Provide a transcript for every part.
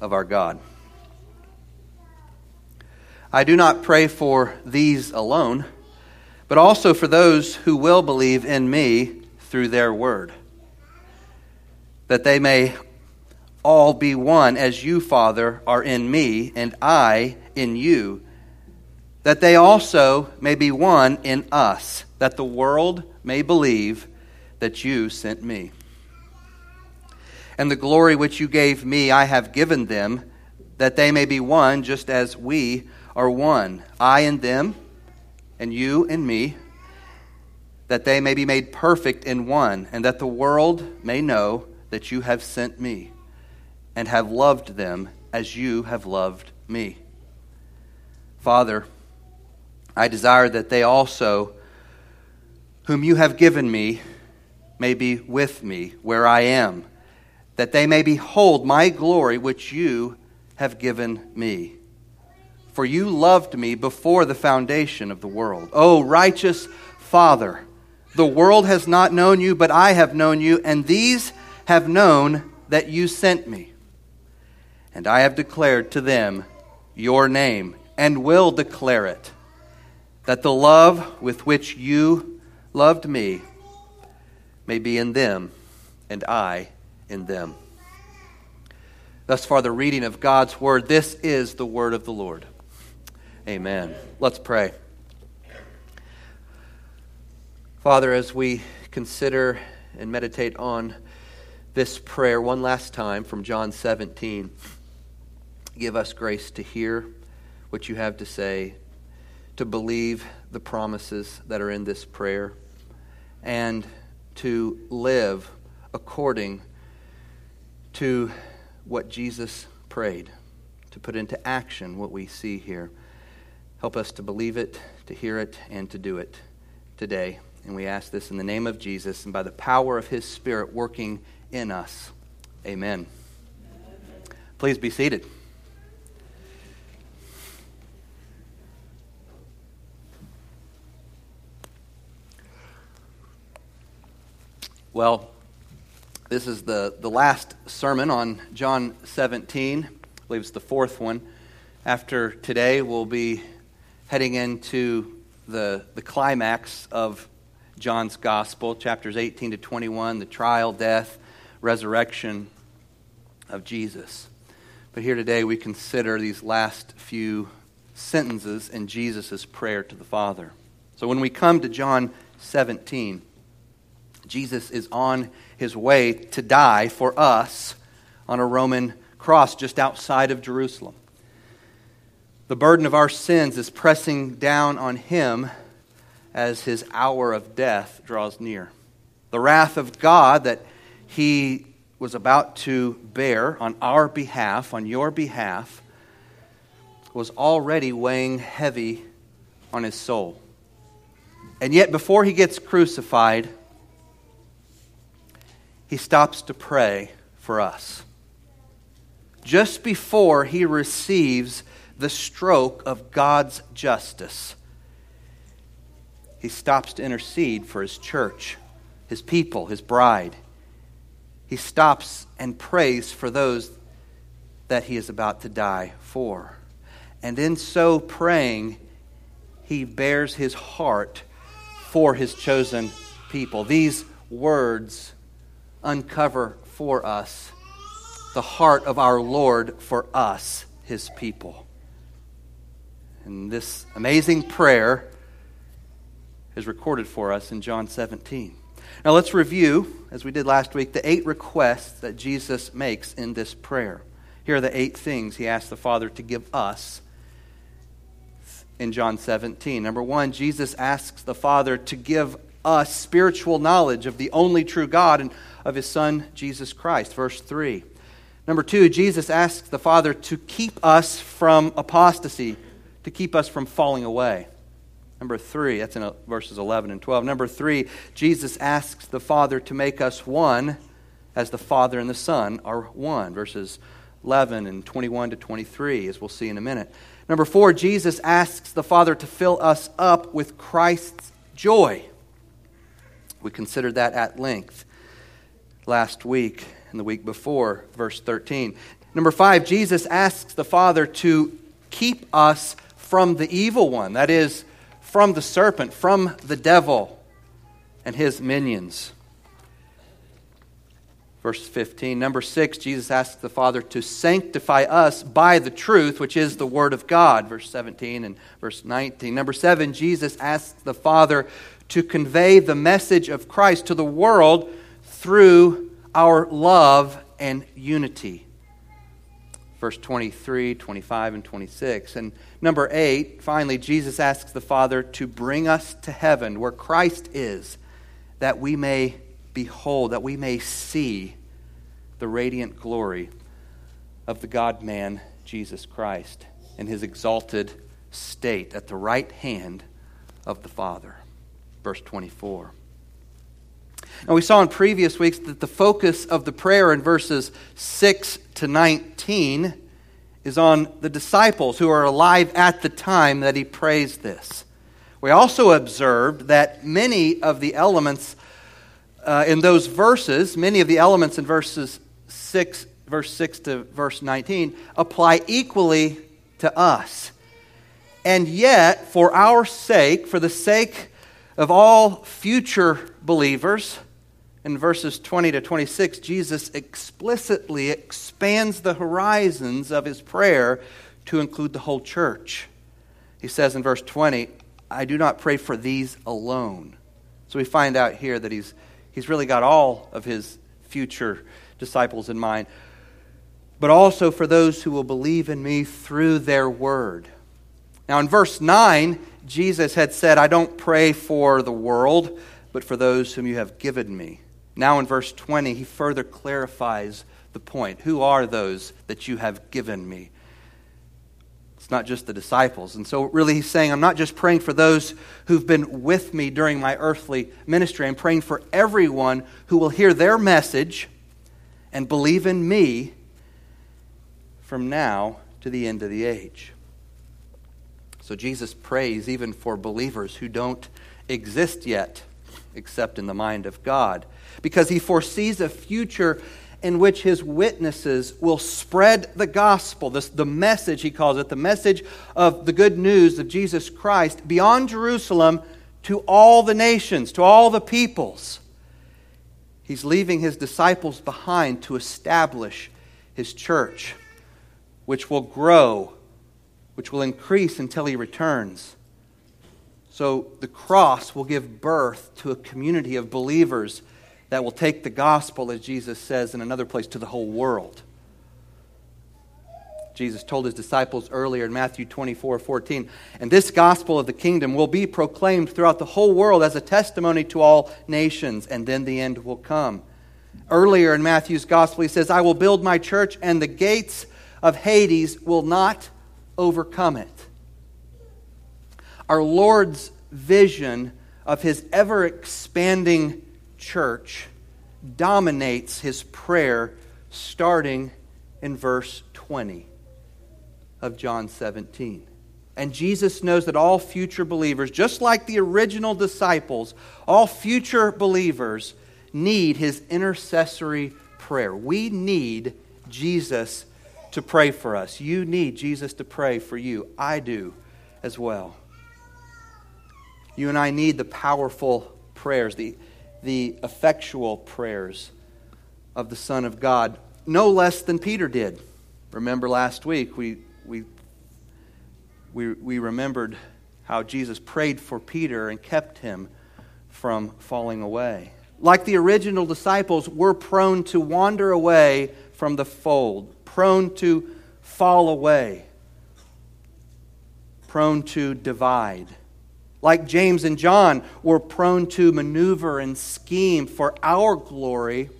of our God. I do not pray for these alone, but also for those who will believe in me through their word, that they may all be one as you, Father, are in me and I in you, that they also may be one in us, that the world may believe that you sent me. And the glory which you gave me I have given them, that they may be one just as we are one, I and them, and you and me, that they may be made perfect in one, and that the world may know that you have sent me, and have loved them as you have loved me. Father, I desire that they also, whom you have given me, may be with me where I am, that they may behold my glory which you have given me. For you loved me before the foundation of the world. O righteous Father, the world has not known you, but I have known you, and these have known that you sent me. And I have declared to them your name, and will declare it, that the love with which you loved me may be in them, and I in them. Thus far, the reading of God's word. This is the word of the Lord. Amen. Let's pray. Father, as we consider and meditate on this prayer one last time from John 17, give us grace to hear what you have to say, to believe the promises that are in this prayer, and to live according to what Jesus prayed, to put into action what we see here. Help us to believe it, to hear it, and to do it today. And we ask this in the name of Jesus and by the power of his Spirit working in us. Amen. Please be seated. Well, this is the last sermon on John 17. I believe it's the fourth one. After today, we'll be heading into the climax of John's Gospel, chapters 18 to 21, the trial, death, resurrection of Jesus. But here today we consider these last few sentences in Jesus' prayer to the Father. So when we come to John 17, Jesus is on his way to die for us on a Roman cross just outside of Jerusalem. The burden of our sins is pressing down on him as his hour of death draws near. The wrath of God that he was about to bear on our behalf, on your behalf, was already weighing heavy on his soul. And yet before he gets crucified, he stops to pray for us. Just before he receives the stroke of God's justice, he stops to intercede for his church, his people, his bride. He stops and prays for those that he is about to die for. And in so praying, he bears his heart for his chosen people. These words uncover for us the heart of our Lord for us, his people. And this amazing prayer is recorded for us in John 17. Now let's review, as we did last week, the 8 requests that Jesus makes in this prayer. Here are the 8 things he asked the Father to give us in John 17. Number 1, Jesus asks the Father to give us spiritual knowledge of the only true God and of his Son, Jesus Christ. Verse 3. Number 2, Jesus asks the Father to keep us from apostasy, to keep us from falling away. Number 3, that's in verses 11 and 12. Number 3, Jesus asks the Father to make us one as the Father and the Son are one. Verses 11 and 21 to 23, as we'll see in a minute. Number 4, Jesus asks the Father to fill us up with Christ's joy. We considered that at length last week and the week before, verse 13. Number 5, Jesus asks the Father to keep us from the evil one, that is, from the serpent, from the devil and his minions. Verse 15, number 6, Jesus asks the Father to sanctify us by the truth, which is the Word of God. Verse 17 and verse 19. Number 7, Jesus asks the Father to convey the message of Christ to the world through our love and unity. Verse 23, 25, and 26. And number 8, finally, Jesus asks the Father to bring us to heaven where Christ is, that we may behold, that we may see the radiant glory of the God-man, Jesus Christ, in his exalted state at the right hand of the Father. Verse 24. Now, we saw in previous weeks that the focus of the prayer in verses 6 to 19 is on the disciples who are alive at the time that he prays this. We also observed that many of the elements in verses 6, verse 6 to verse 19 apply equally to us. And yet, for our sake, for the sake of all future believers, in verses 20 to 26, Jesus explicitly expands the horizons of his prayer to include the whole church. He says in verse 20, I do not pray for these alone. So we find out here that he's really got all of his future disciples in mind, but also for those who will believe in me through their word. Now in verse 9, Jesus had said, I don't pray for the world, but for those whom you have given me. Now in verse 20, he further clarifies the point. Who are those that you have given me? It's not just the disciples. And so really he's saying, I'm not just praying for those who've been with me during my earthly ministry. I'm praying for everyone who will hear their message and believe in me from now to the end of the age. So Jesus prays even for believers who don't exist yet, except in the mind of God, because he foresees a future in which his witnesses will spread the gospel, the message, he calls it, the message of the good news of Jesus Christ beyond Jerusalem to all the nations, to all the peoples. He's leaving his disciples behind to establish his church, which will grow, which will increase until he returns. So the cross will give birth to a community of believers that will take the gospel, as Jesus says in another place, to the whole world. Jesus told his disciples earlier in Matthew 24:14, and this gospel of the kingdom will be proclaimed throughout the whole world as a testimony to all nations, and then the end will come. Earlier in Matthew's gospel, he says, I will build my church, and the gates of Hades will not overcome it. Our Lord's vision of his ever-expanding church dominates his prayer starting in verse 20 of John 17. And Jesus knows that all future believers, just like the original disciples, all future believers need his intercessory prayer. We need Jesus to pray for us. You need Jesus to pray for you. I do as well. You and I need the powerful prayers, the effectual prayers of the Son of God, no less than Peter did. Remember last week, we remembered how Jesus prayed for Peter and kept him from falling away. Like the original disciples, we're prone to wander away from the fold, prone to fall away, prone to divide. Like James and John, we're prone to maneuver and scheme for our glory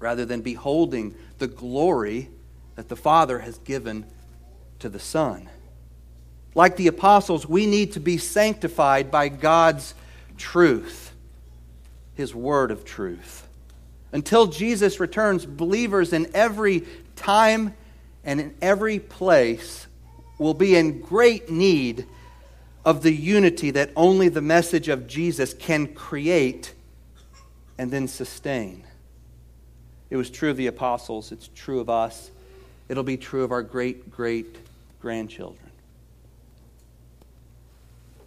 rather than beholding the glory that the Father has given to the Son. Like the apostles, we need to be sanctified by God's truth, his word of truth. Until Jesus returns, believers in every time and in every place will be in great need of the unity that only the message of Jesus can create and then sustain. It was true of the apostles. It's true of us. It'll be true of our great-great-grandchildren.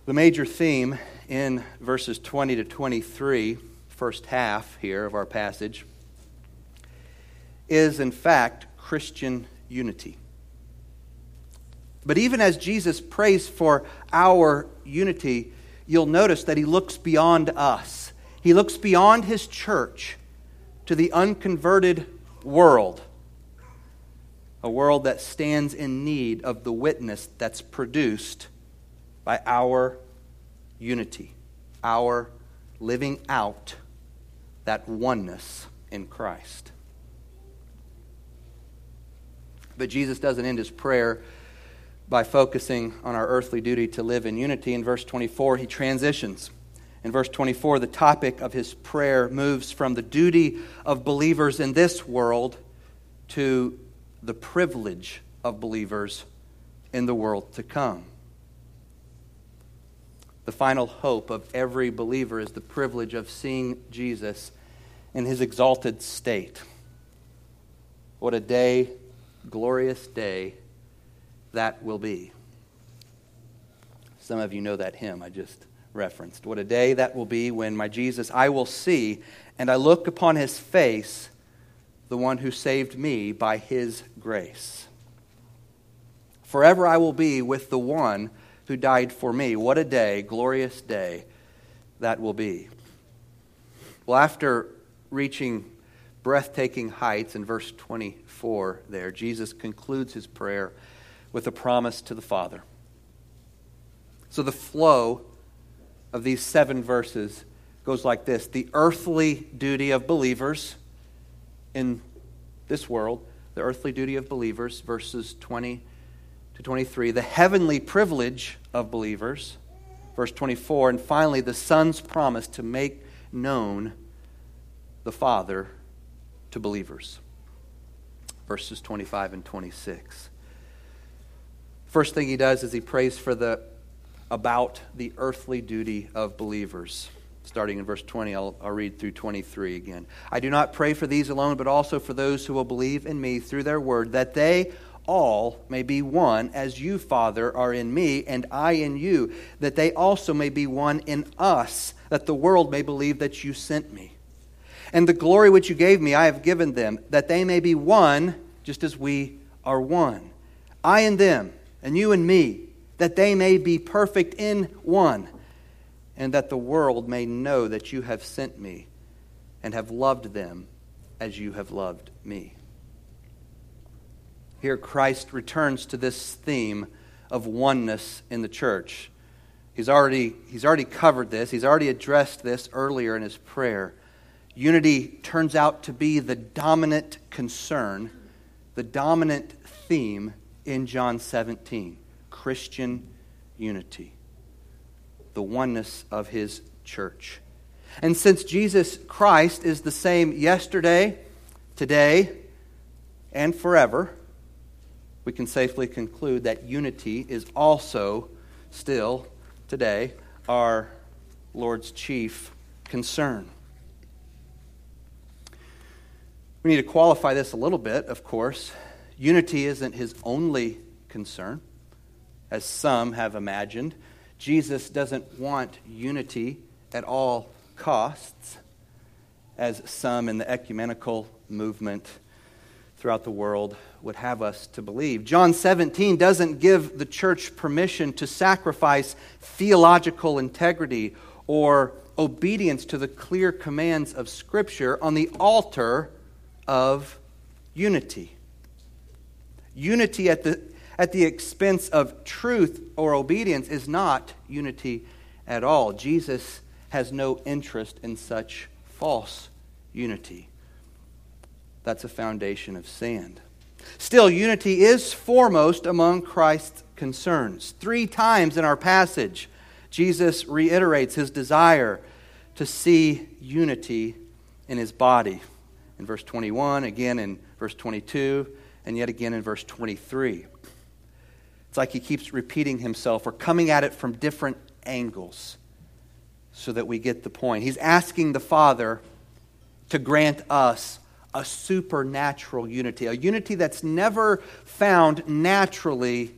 The major theme in verses 20 to 23, first half here of our passage, is in fact Christian unity. But even as Jesus prays for our unity, you'll notice that he looks beyond us. He looks beyond his church to the unconverted world, a world that stands in need of the witness that's produced by our unity, our living out that oneness in Christ. But Jesus doesn't end his prayer by focusing on our earthly duty to live in unity. In verse 24, he transitions. In verse 24, the topic of his prayer moves from the duty of believers in this world to the privilege of believers in the world to come. The final hope of every believer is the privilege of seeing Jesus in his exalted state. What a day, glorious day that will be. Some of you know that hymn I just referenced. What a day that will be when my Jesus I will see, and I look upon his face, the one who saved me by his grace. Forever I will be with the one who died for me. What a day, glorious day that will be. Well, after reaching breathtaking heights in verse 24 there, Jesus concludes his prayer with a promise to the Father. So the flow of these 7 verses goes like this. The earthly duty of believers in this world, the earthly duty of believers, verses 20 to 23, the heavenly privilege of believers, verse 24, and finally the Son's promise to make known the Father to believers, verses 25 and 26. First thing he does is he prays for about the earthly duty of believers. Starting in verse 20, I'll read through 23 again. I do not pray for these alone, but also for those who will believe in me through their word, that they all may be one, as you, Father, are in me, and I in you, that they also may be one in us, that the world may believe that you sent me. And the glory which you gave me I have given them, that they may be one, just as we are one. I in them, and you in me, that they may be perfect in one, and that the world may know that you have sent me and have loved them as you have loved me. Here Christ returns to this theme of oneness in the church. He's already covered this. He's already addressed this earlier in his prayer. Unity turns out to be the dominant concern, the dominant theme in John 17. Christian unity. The oneness of his church. And since Jesus Christ is the same yesterday, today, and forever, we can safely conclude that unity is also still today our Lord's chief concern. We need to qualify this a little bit, of course. Unity isn't his only concern, as some have imagined. Jesus doesn't want unity at all costs, as some in the ecumenical movement throughout the world would have us to believe. John 17 doesn't give the church permission to sacrifice theological integrity or obedience to the clear commands of Scripture on the altar of unity. Unity at the expense of truth or obedience is not unity at all. Jesus has no interest in such false unity. That's a foundation of sand. Still, unity is foremost among Christ's concerns. 3 times in our passage, Jesus reiterates his desire to see unity in his body. In verse 21, again in verse 22, and yet again in verse 23. It's like he keeps repeating himself or coming at it from different angles so that we get the point. He's asking the Father to grant us a supernatural unity, a unity that's never found naturally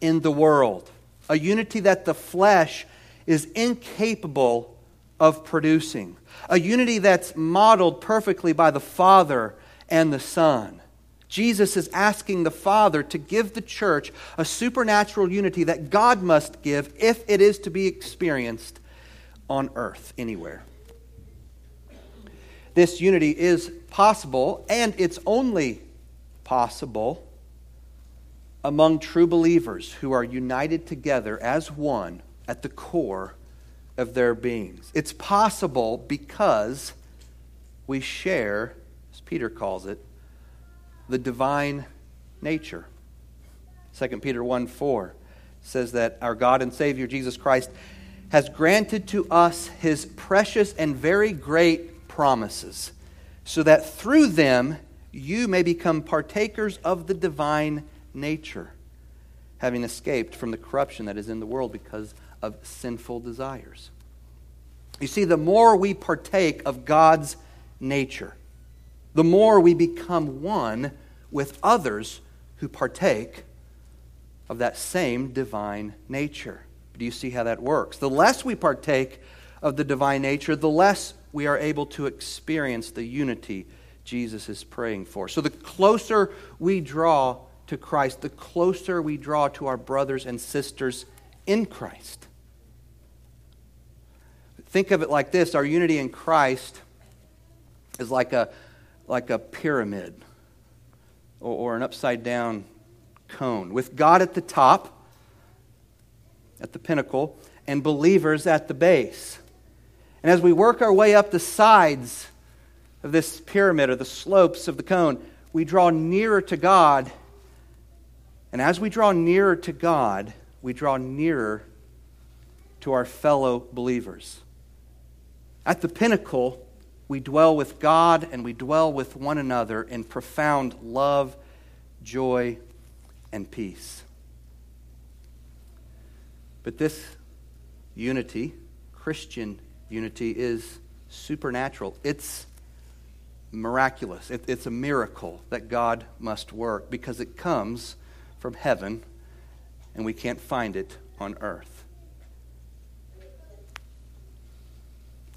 in the world, a unity that the flesh is incapable of producing, a unity that's modeled perfectly by the Father and the Son. Jesus is asking the Father to give the church a supernatural unity that God must give if it is to be experienced on earth, anywhere. This unity is possible, and it's only possible among true believers who are united together as one at the core of their beings. It's possible because we share, as Peter calls it, the divine nature. 2 Peter 1:4 says that our God and Savior Jesus Christ has granted to us his precious and very great promises, so that through them you may become partakers of the divine nature, having escaped from the corruption that is in the world because of sinful desires. You see, the more we partake of God's nature, the more we become one with others who partake of that same divine nature. Do you see how that works? The less we partake of the divine nature, the less we are able to experience the unity Jesus is praying for. So the closer we draw to Christ, the closer we draw to our brothers and sisters in Christ. Think of it like this. Our unity in Christ is like a pyramid or an upside-down cone, with God at the top, at the pinnacle, and believers at the base. And as we work our way up the sides of this pyramid or the slopes of the cone, we draw nearer to God. And as we draw nearer to God, we draw nearer to our fellow believers. At the pinnacle, we dwell with God and we dwell with one another in profound love, joy, and peace. But this unity, Christian unity, is supernatural. It's miraculous. It's a miracle that God must work because it comes from heaven and we can't find it on earth.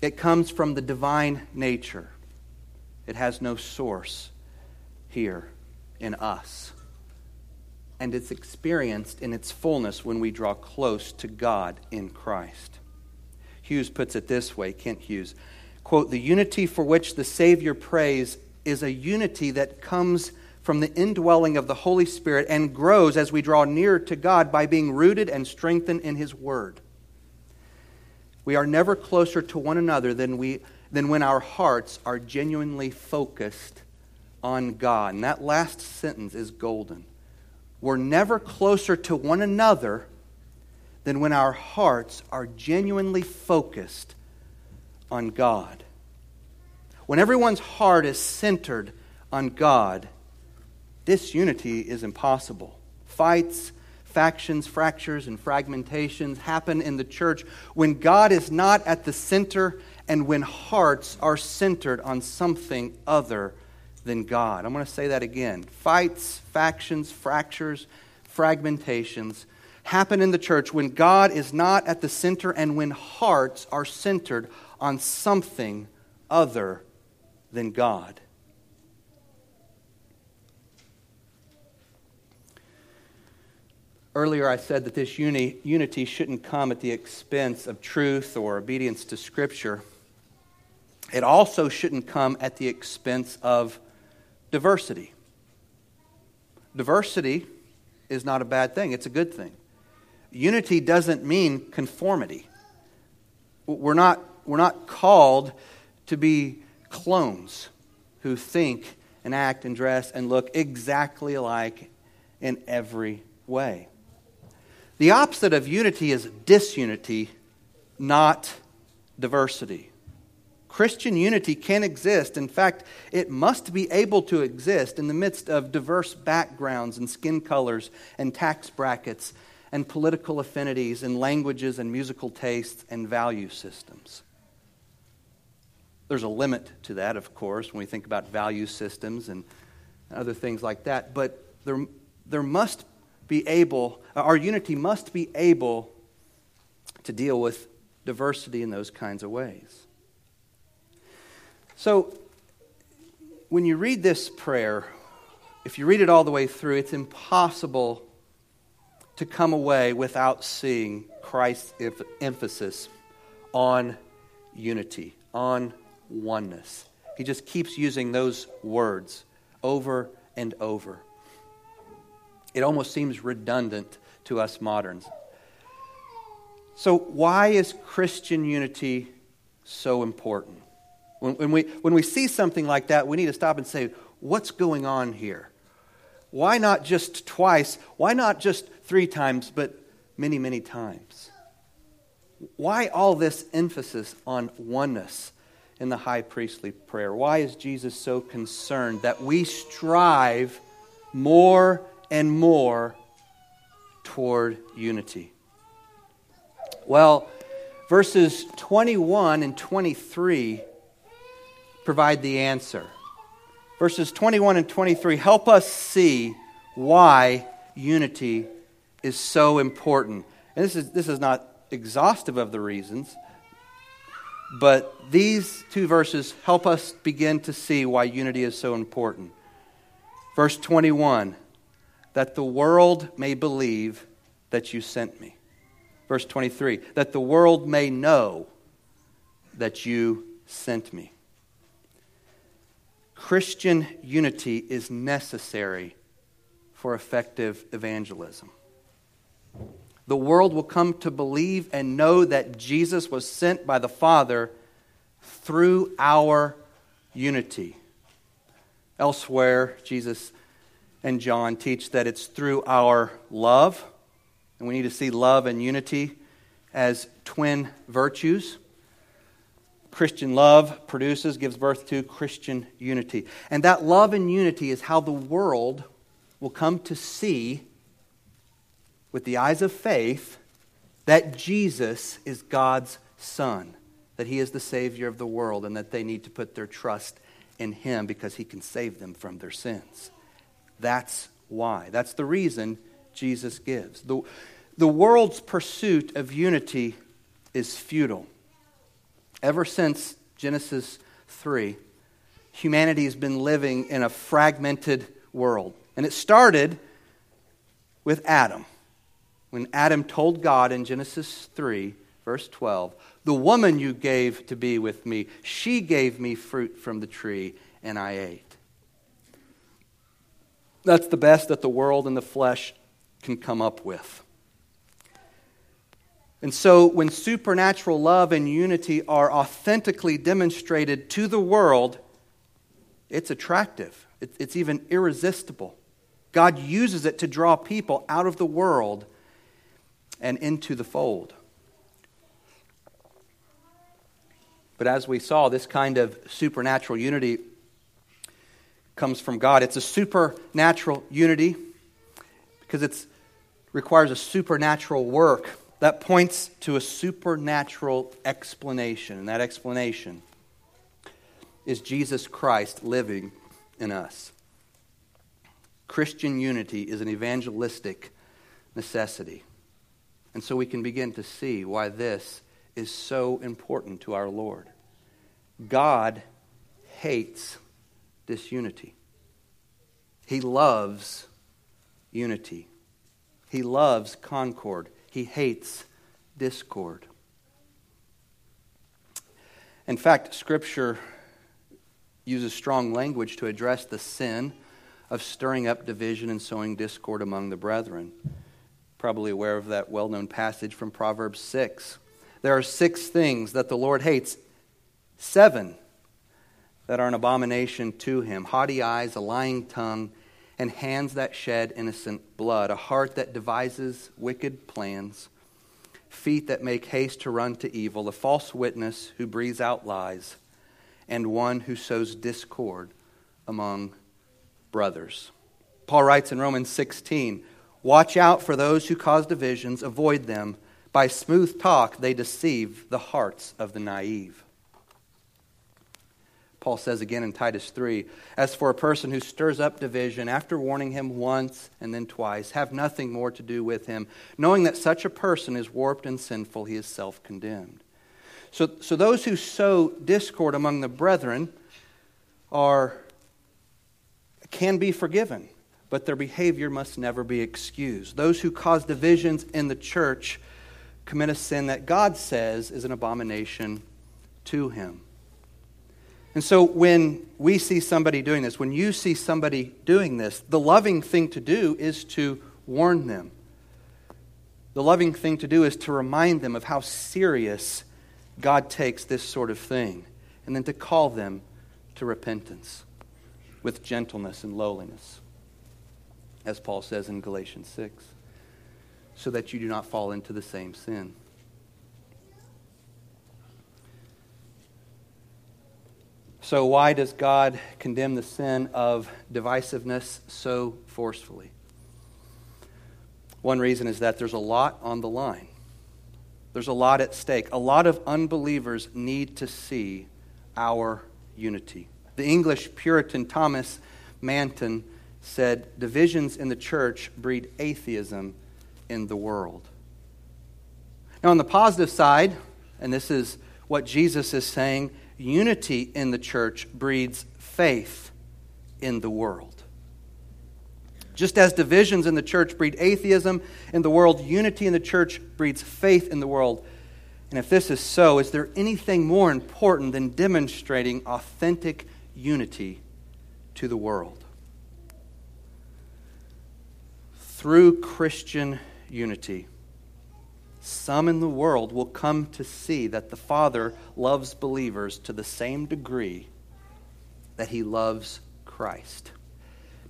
It comes from the divine nature. It has no source here in us. And it's experienced in its fullness when we draw close to God in Christ. Hughes puts it this way, Kent Hughes, quote, "The unity for which the Savior prays is a unity that comes from the indwelling of the Holy Spirit and grows as we draw nearer to God by being rooted and strengthened in His Word. We are never closer to one another than when our hearts are genuinely focused on God." And that last sentence is golden. We're never closer to one another than when our hearts are genuinely focused on God. When everyone's heart is centered on God, this unity is impossible. Fights, factions, fractures, and fragmentations happen in the church when God is not at the center and when hearts are centered on something other than God. I'm going to say that again. Fights, factions, fractures, fragmentations happen in the church when God is not at the center and when hearts are centered on something other than God. Earlier I said that this unity shouldn't come at the expense of truth or obedience to Scripture. It also shouldn't come at the expense of diversity. Diversity is not a bad thing. It's a good thing. Unity doesn't mean conformity. We're not called to be clones who think and act and dress and look exactly alike in every way. The opposite of unity is disunity, not diversity. Christian unity can exist. In fact, it must be able to exist in the midst of diverse backgrounds and skin colors and tax brackets and political affinities and languages and musical tastes and value systems. There's a limit to that, of course, when we think about value systems and other things like that. But there must be able, our unity must be able to deal with diversity in those kinds of ways. So, when you read this prayer, if you read it all the way through, it's impossible to come away without seeing Christ's emphasis on unity, on oneness. He just keeps using those words over and over. It almost seems redundant to us moderns. So why is Christian unity so important? When we see something like that, we need to stop and say, what's going on here? Why not just twice? Why not just three times, but many, many times? Why all this emphasis on oneness in the high priestly prayer? Why is Jesus so concerned that we strive more and more toward unity? Well, verses 21 and 23 provide the answer. Verses 21 and 23 help us see why unity is so important. And this is not exhaustive of the reasons, but these two verses help us begin to see why unity is so important. Verse 21, that the world may believe that you sent me. Verse 23, that the world may know that you sent me. Christian unity is necessary for effective evangelism. The world will come to believe and know that Jesus was sent by the Father through our unity. Elsewhere, Jesus and John teach that it's through our love, and we need to see love and unity as twin virtues. Christian love produces, gives birth to Christian unity. And that love and unity is how the world will come to see, with the eyes of faith, that Jesus is God's Son, that He is the Savior of the world, and that they need to put their trust in Him because He can save them from their sins. That's why. That's the reason Jesus gives. The world's pursuit of unity is futile. Ever since Genesis 3, humanity has been living in a fragmented world. And it started with Adam. When Adam told God in Genesis 3, verse 12, "The woman you gave to be with me, she gave me fruit from the tree, and I ate." That's the best that the world and the flesh can come up with. And so when supernatural love and unity are authentically demonstrated to the world, it's attractive. It's even irresistible. God uses it to draw people out of the world and into the fold. But as we saw, this kind of supernatural unity comes from God. It's a supernatural unity because it requires a supernatural work that points to a supernatural explanation. And that explanation is Jesus Christ living in us. Christian unity is an evangelistic necessity. And so we can begin to see why this is so important to our Lord. God hates disunity. He loves unity. He loves concord. He hates discord. In fact, Scripture uses strong language to address the sin of stirring up division and sowing discord among the brethren. Probably aware of that well-known passage from Proverbs 6. There are 6 things that the Lord hates, 7 that are an abomination to Him: haughty eyes, a lying tongue, and hands that shed innocent blood, a heart that devises wicked plans, feet that make haste to run to evil, a false witness who breathes out lies, and one who sows discord among brothers. Paul writes in Romans 16, "Watch out for those who cause divisions, avoid them. By smooth talk they deceive the hearts of the naive." Paul says again in Titus 3, as for a person who stirs up division after warning him once and then twice, have nothing more to do with him, knowing that such a person is warped and sinful, he is self-condemned. So those who sow discord among the brethren can be forgiven, but their behavior must never be excused. Those who cause divisions in the church commit a sin that God says is an abomination to him. And so when we see somebody doing this, when you see somebody doing this, the loving thing to do is to warn them. The loving thing to do is to remind them of how serious God takes this sort of thing, and then to call them to repentance with gentleness and lowliness, as Paul says in Galatians 6, so that you do not fall into the same sin. So why does God condemn the sin of divisiveness so forcefully? One reason is that there's a lot on the line. There's a lot at stake. A lot of unbelievers need to see our unity. The English Puritan Thomas Manton said, divisions in the church breed atheism in the world. Now, on the positive side, and this is what Jesus is saying, unity in the church breeds faith in the world. Just as divisions in the church breed atheism in the world, unity in the church breeds faith in the world. And if this is so, is there anything more important than demonstrating authentic unity to the world? Through Christian unity, some in the world will come to see that the Father loves believers to the same degree that he loves Christ.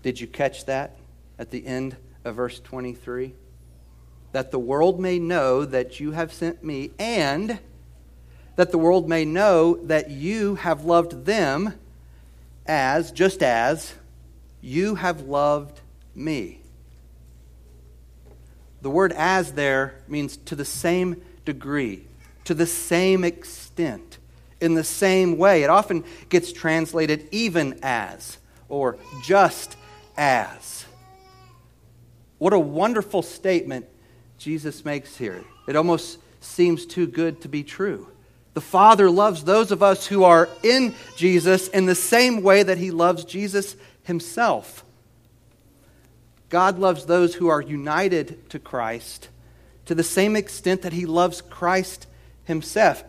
Did you catch that at the end of verse 23? That the world may know that you have sent me, and that the world may know that you have loved them just as you have loved me. The word "as" there means to the same degree, to the same extent, in the same way. It often gets translated "even as" or "just as." What a wonderful statement Jesus makes here. It almost seems too good to be true. The Father loves those of us who are in Jesus in the same way that he loves Jesus himself. God loves those who are united to Christ to the same extent that he loves Christ himself.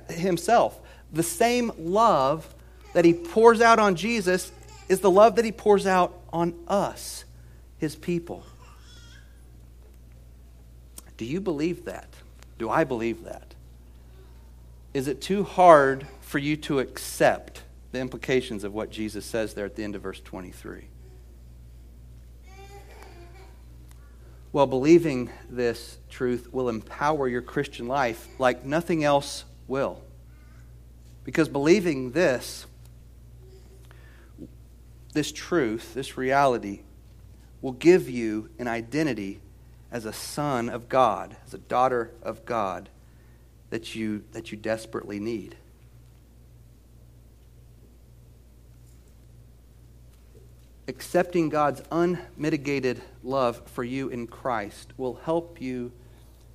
The same love that he pours out on Jesus is the love that he pours out on us, his people. Do you believe that? Do I believe that? Is it too hard for you to accept the implications of what Jesus says there at the end of verse 23? Well, believing this truth will empower your Christian life like nothing else will. Because believing this truth, this reality, will give you an identity as a son of God, as a daughter of God, that you desperately need. Accepting God's unmitigated love for you in Christ will help you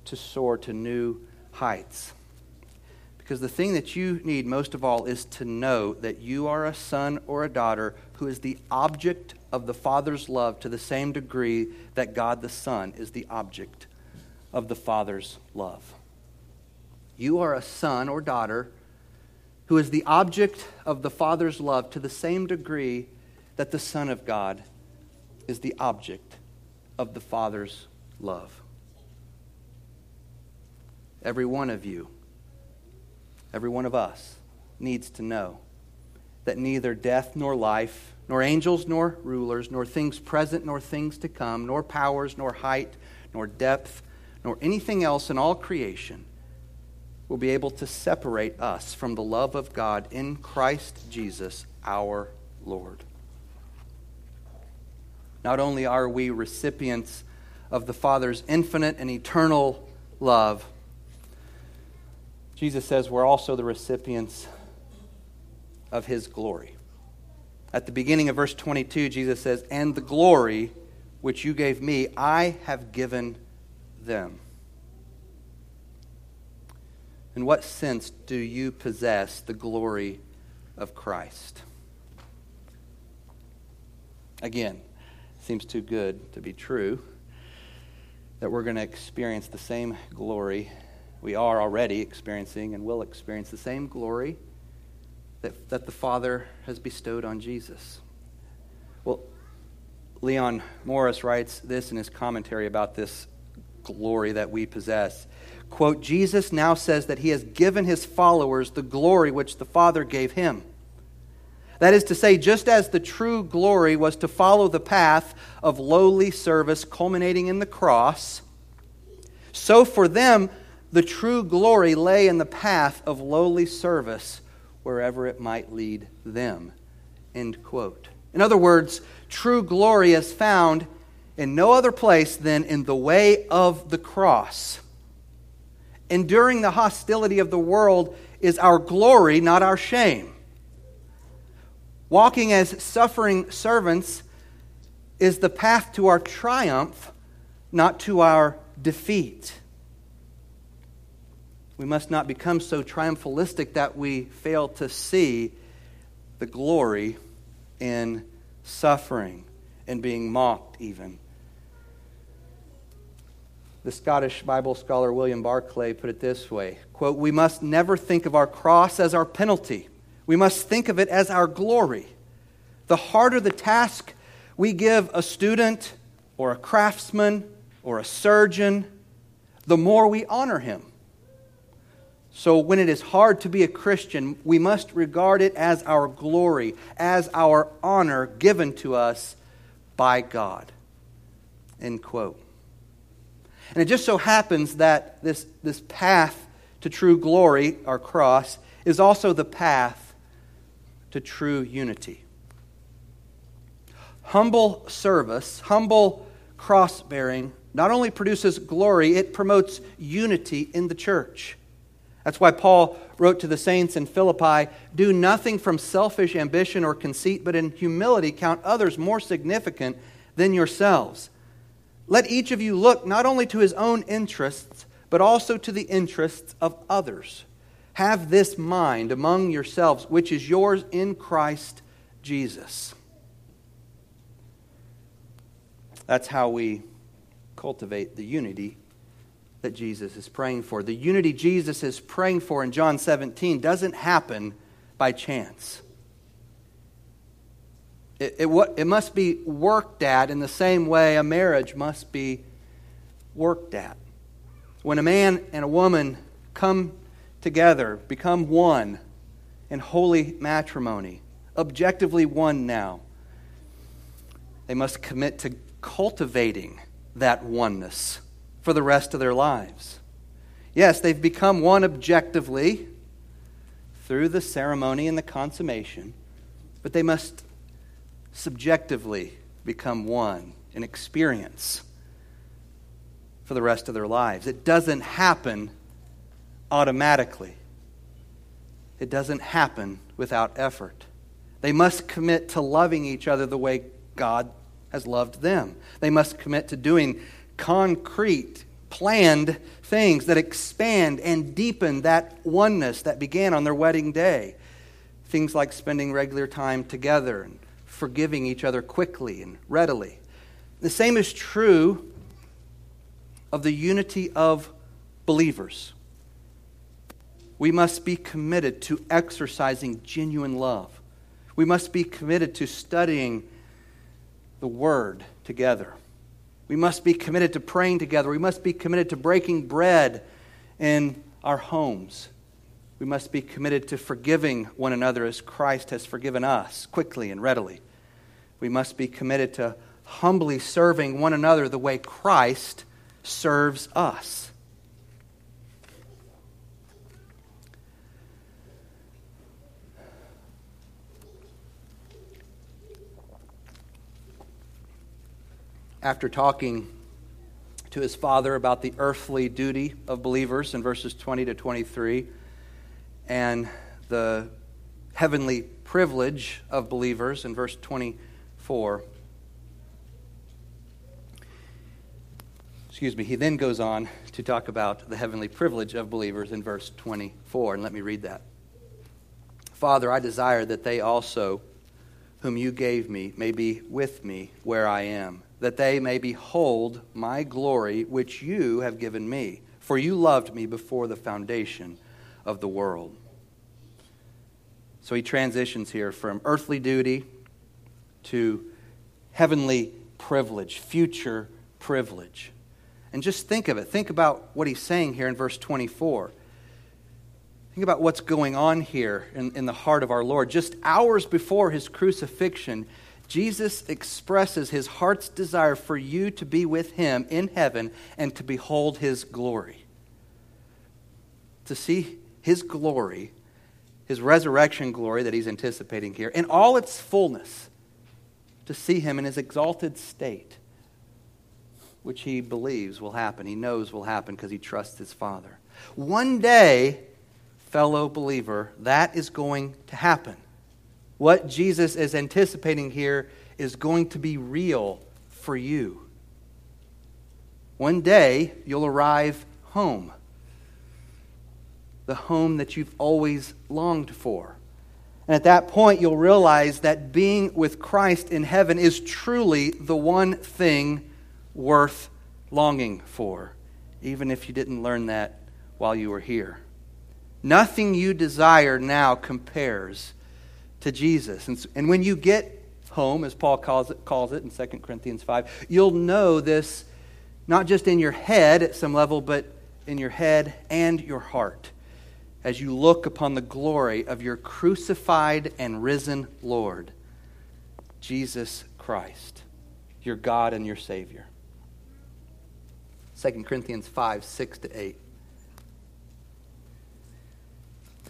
to soar to new heights. Because the thing that you need most of all is to know that you are a son or a daughter who is the object of the Father's love to the same degree that God the Son is the object of the Father's love. You are a son or daughter who is the object of the Father's love to the same degree that the Son of God is the object of the Father's love. Every one of you, every one of us, needs to know that neither death nor life, nor angels nor rulers, nor things present nor things to come, nor powers nor height nor depth, nor anything else in all creation will be able to separate us from the love of God in Christ Jesus our Lord. Not only are we recipients of the Father's infinite and eternal love, Jesus says we're also the recipients of his glory. At the beginning of verse 22, Jesus says, "And the glory which you gave me, I have given them." In what sense do you possess the glory of Christ? Again, it seems too good to be true that we're going to experience the same glory we are already experiencing, and will experience the same glory that the Father has bestowed on Jesus. Well, Leon Morris writes this in his commentary about this glory that we possess. Quote, "Jesus now says that he has given his followers the glory which the Father gave him. That is to say, just as the true glory was to follow the path of lowly service culminating in the cross, so for them the true glory lay in the path of lowly service wherever it might lead them." End quote. In other words, true glory is found in no other place than in the way of the cross. Enduring the hostility of the world is our glory, not our shame. Walking as suffering servants is the path to our triumph, not to our defeat. We must not become so triumphalistic that we fail to see the glory in suffering and being mocked even. The Scottish Bible scholar William Barclay put it this way, quote, "We must never think of our cross as our penalty. We must think of it as our glory. The harder the task we give a student or a craftsman or a surgeon, the more we honor him. So when it is hard to be a Christian, we must regard it as our glory, as our honor given to us by God." End quote. And it just so happens that this path to true glory, our cross, is also the path to true unity. Humble service, humble cross-bearing, not only produces glory, it promotes unity in the church. That's why Paul wrote to the saints in Philippi, "Do nothing from selfish ambition or conceit, but in humility count others more significant than yourselves. Let each of you look not only to his own interests, but also to the interests of others. Have this mind among yourselves, which is yours in Christ Jesus." That's how we cultivate the unity that Jesus is praying for. The unity Jesus is praying for in John 17 doesn't happen by chance. It must be worked at in the same way a marriage must be worked at. When a man and a woman come together, become one in holy matrimony, objectively one now, they must commit to cultivating that oneness for the rest of their lives. Yes, they've become one objectively through the ceremony and the consummation, but they must subjectively become one in experience for the rest of their lives. It doesn't happen automatically. It doesn't happen without effort. They must commit to loving each other the way God has loved them. They must commit to doing concrete, planned things that expand and deepen that oneness that began on their wedding day. Things like spending regular time together and forgiving each other quickly and readily. The same is true of the unity of believers. We must be committed to exercising genuine love. We must be committed to studying the Word together. We must be committed to praying together. We must be committed to breaking bread in our homes. We must be committed to forgiving one another as Christ has forgiven us quickly and readily. We must be committed to humbly serving one another the way Christ serves us. After talking to his father about the earthly duty of believers in verses 20 to 23 and the heavenly privilege of believers in verse 24. He then goes on to talk about the heavenly privilege of believers in verse 24. And let me read that. Father, I desire that they also, whom you gave me, may be with me where I am, that they may behold my glory which you have given me, for you loved me before the foundation of the world. So he transitions here from earthly duty to heavenly privilege, future privilege. And just think of it. Think about what he's saying here in verse 24. Think about what's going on here in the heart of our Lord. Just hours before his crucifixion, Jesus expresses his heart's desire for you to be with him in heaven and to behold his glory. To see his glory, his resurrection glory that he's anticipating here, in all its fullness. To see him in his exalted state, which he believes will happen. He knows will happen because he trusts his Father. One day, fellow believer, that is going to happen. What Jesus is anticipating here is going to be real for you. One day, you'll arrive home. The home that you've always longed for. And at that point, you'll realize that being with Christ in heaven is truly the one thing worth longing for, even if you didn't learn that while you were here. Nothing you desire now compares to Jesus. And when you get home, as Paul calls it in 2 Corinthians 5, you'll know this not just in your head at some level, but in your head and your heart as you look upon the glory of your crucified and risen Lord, Jesus Christ, your God and your Savior. 2 Corinthians 5, 6-8.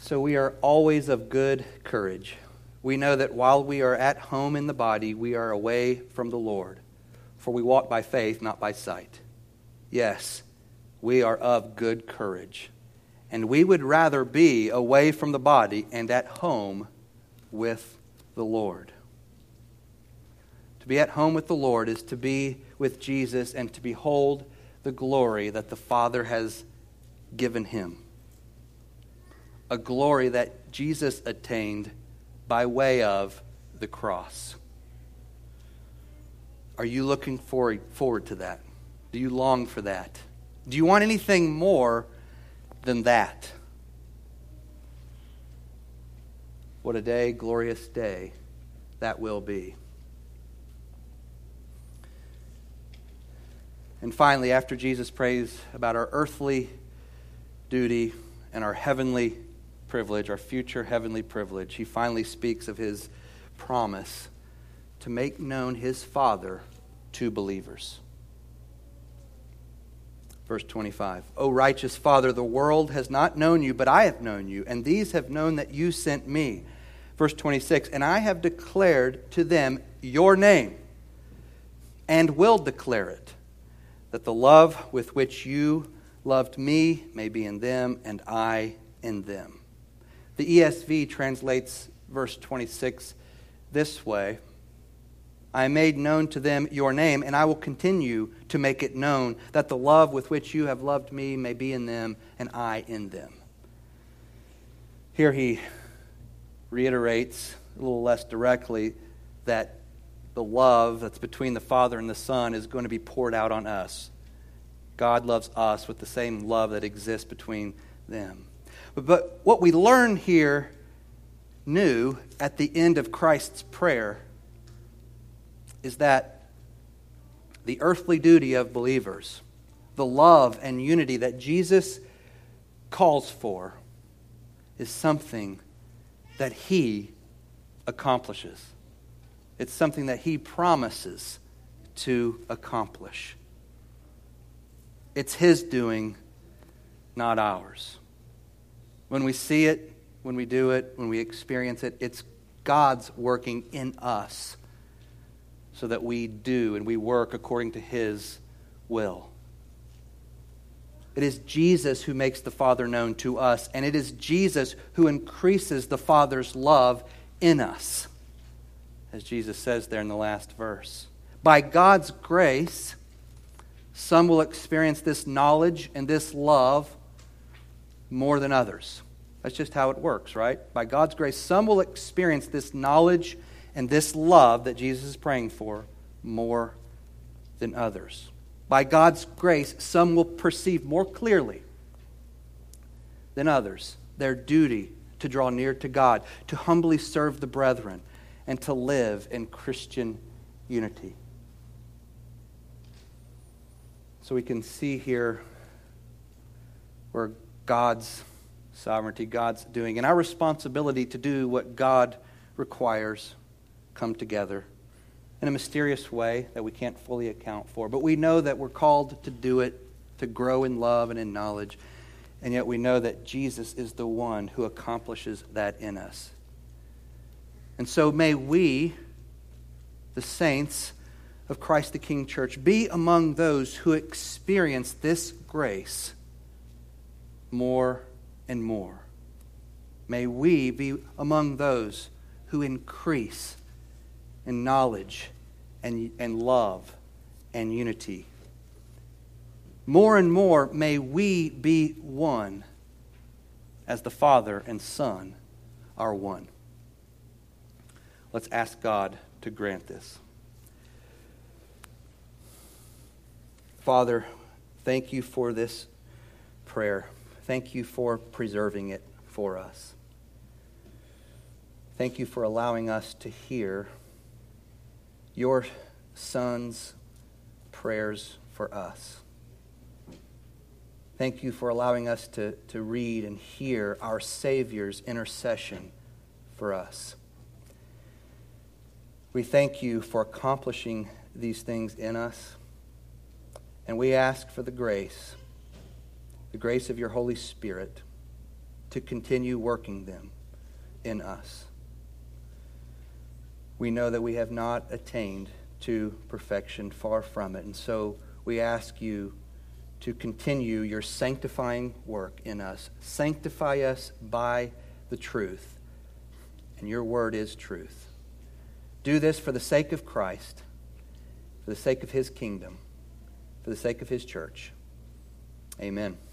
So we are always of good courage. We know that while we are at home in the body, we are away from the Lord. For we walk by faith, not by sight. Yes, we are of good courage. And we would rather be away from the body and at home with the Lord. To be at home with the Lord is to be with Jesus and to behold the glory that the Father has given him. A glory that Jesus attained by way of the cross. Are you looking forward to that? Do you long for that? Do you want anything more than that? What a day, glorious day that will be. And finally, after Jesus prays about our earthly duty and our heavenly privilege, our future heavenly privilege, he finally speaks of his promise to make known his Father to believers. Verse 25, O righteous Father, the world has not known you, but I have known you, and these have known that you sent me. Verse 26, and I have declared to them your name, and will declare it, that the love with which you loved me may be in them, and I in them. The ESV translates verse 26 this way. I made known to them your name, and I will continue to make it known, that the love with which you have loved me may be in them, and I in them. Here he reiterates a little less directly that the love that's between the Father and the Son is going to be poured out on us. God loves us with the same love that exists between them. But what we learn here new at the end of Christ's prayer is that the earthly duty of believers, the love and unity that Jesus calls for, is something that he accomplishes. It's something that he promises to accomplish. It's his doing, not ours. When we see it, when we do it, when we experience it, it's God's working in us so that we do and we work according to his will. It is Jesus who makes the Father known to us, and it is Jesus who increases the Father's love in us, as Jesus says there in the last verse. By God's grace, some will experience this knowledge and this love more than others. That's just how it works, right? By God's grace, some will experience this knowledge and this love that Jesus is praying for more than others. By God's grace, some will perceive more clearly than others their duty to draw near to God, to humbly serve the brethren, and to live in Christian unity. So we can see here where God's sovereignty, God's doing, and our responsibility to do what God requires come together in a mysterious way that we can't fully account for. But we know that we're called to do it, to grow in love and in knowledge. And yet we know that Jesus is the one who accomplishes that in us. And so may we, the saints of Christ the King Church, be among those who experience this grace more and more. May we be among those who increase in knowledge and love and unity. More and more may we be one as the Father and Son are one. Let's ask God to grant this. Father, thank you for this prayer. Thank you for preserving it for us. Thank you for allowing us to hear your Son's prayers for us. Thank you for allowing us to read and hear our Savior's intercession for us. We thank you for accomplishing these things in us. And we ask for the grace of your Holy Spirit, to continue working them in us. We know that we have not attained to perfection, far from it. And so we ask you to continue your sanctifying work in us. Sanctify us by the truth, and your word is truth. Do this for the sake of Christ, for the sake of his kingdom, for the sake of his church. Amen.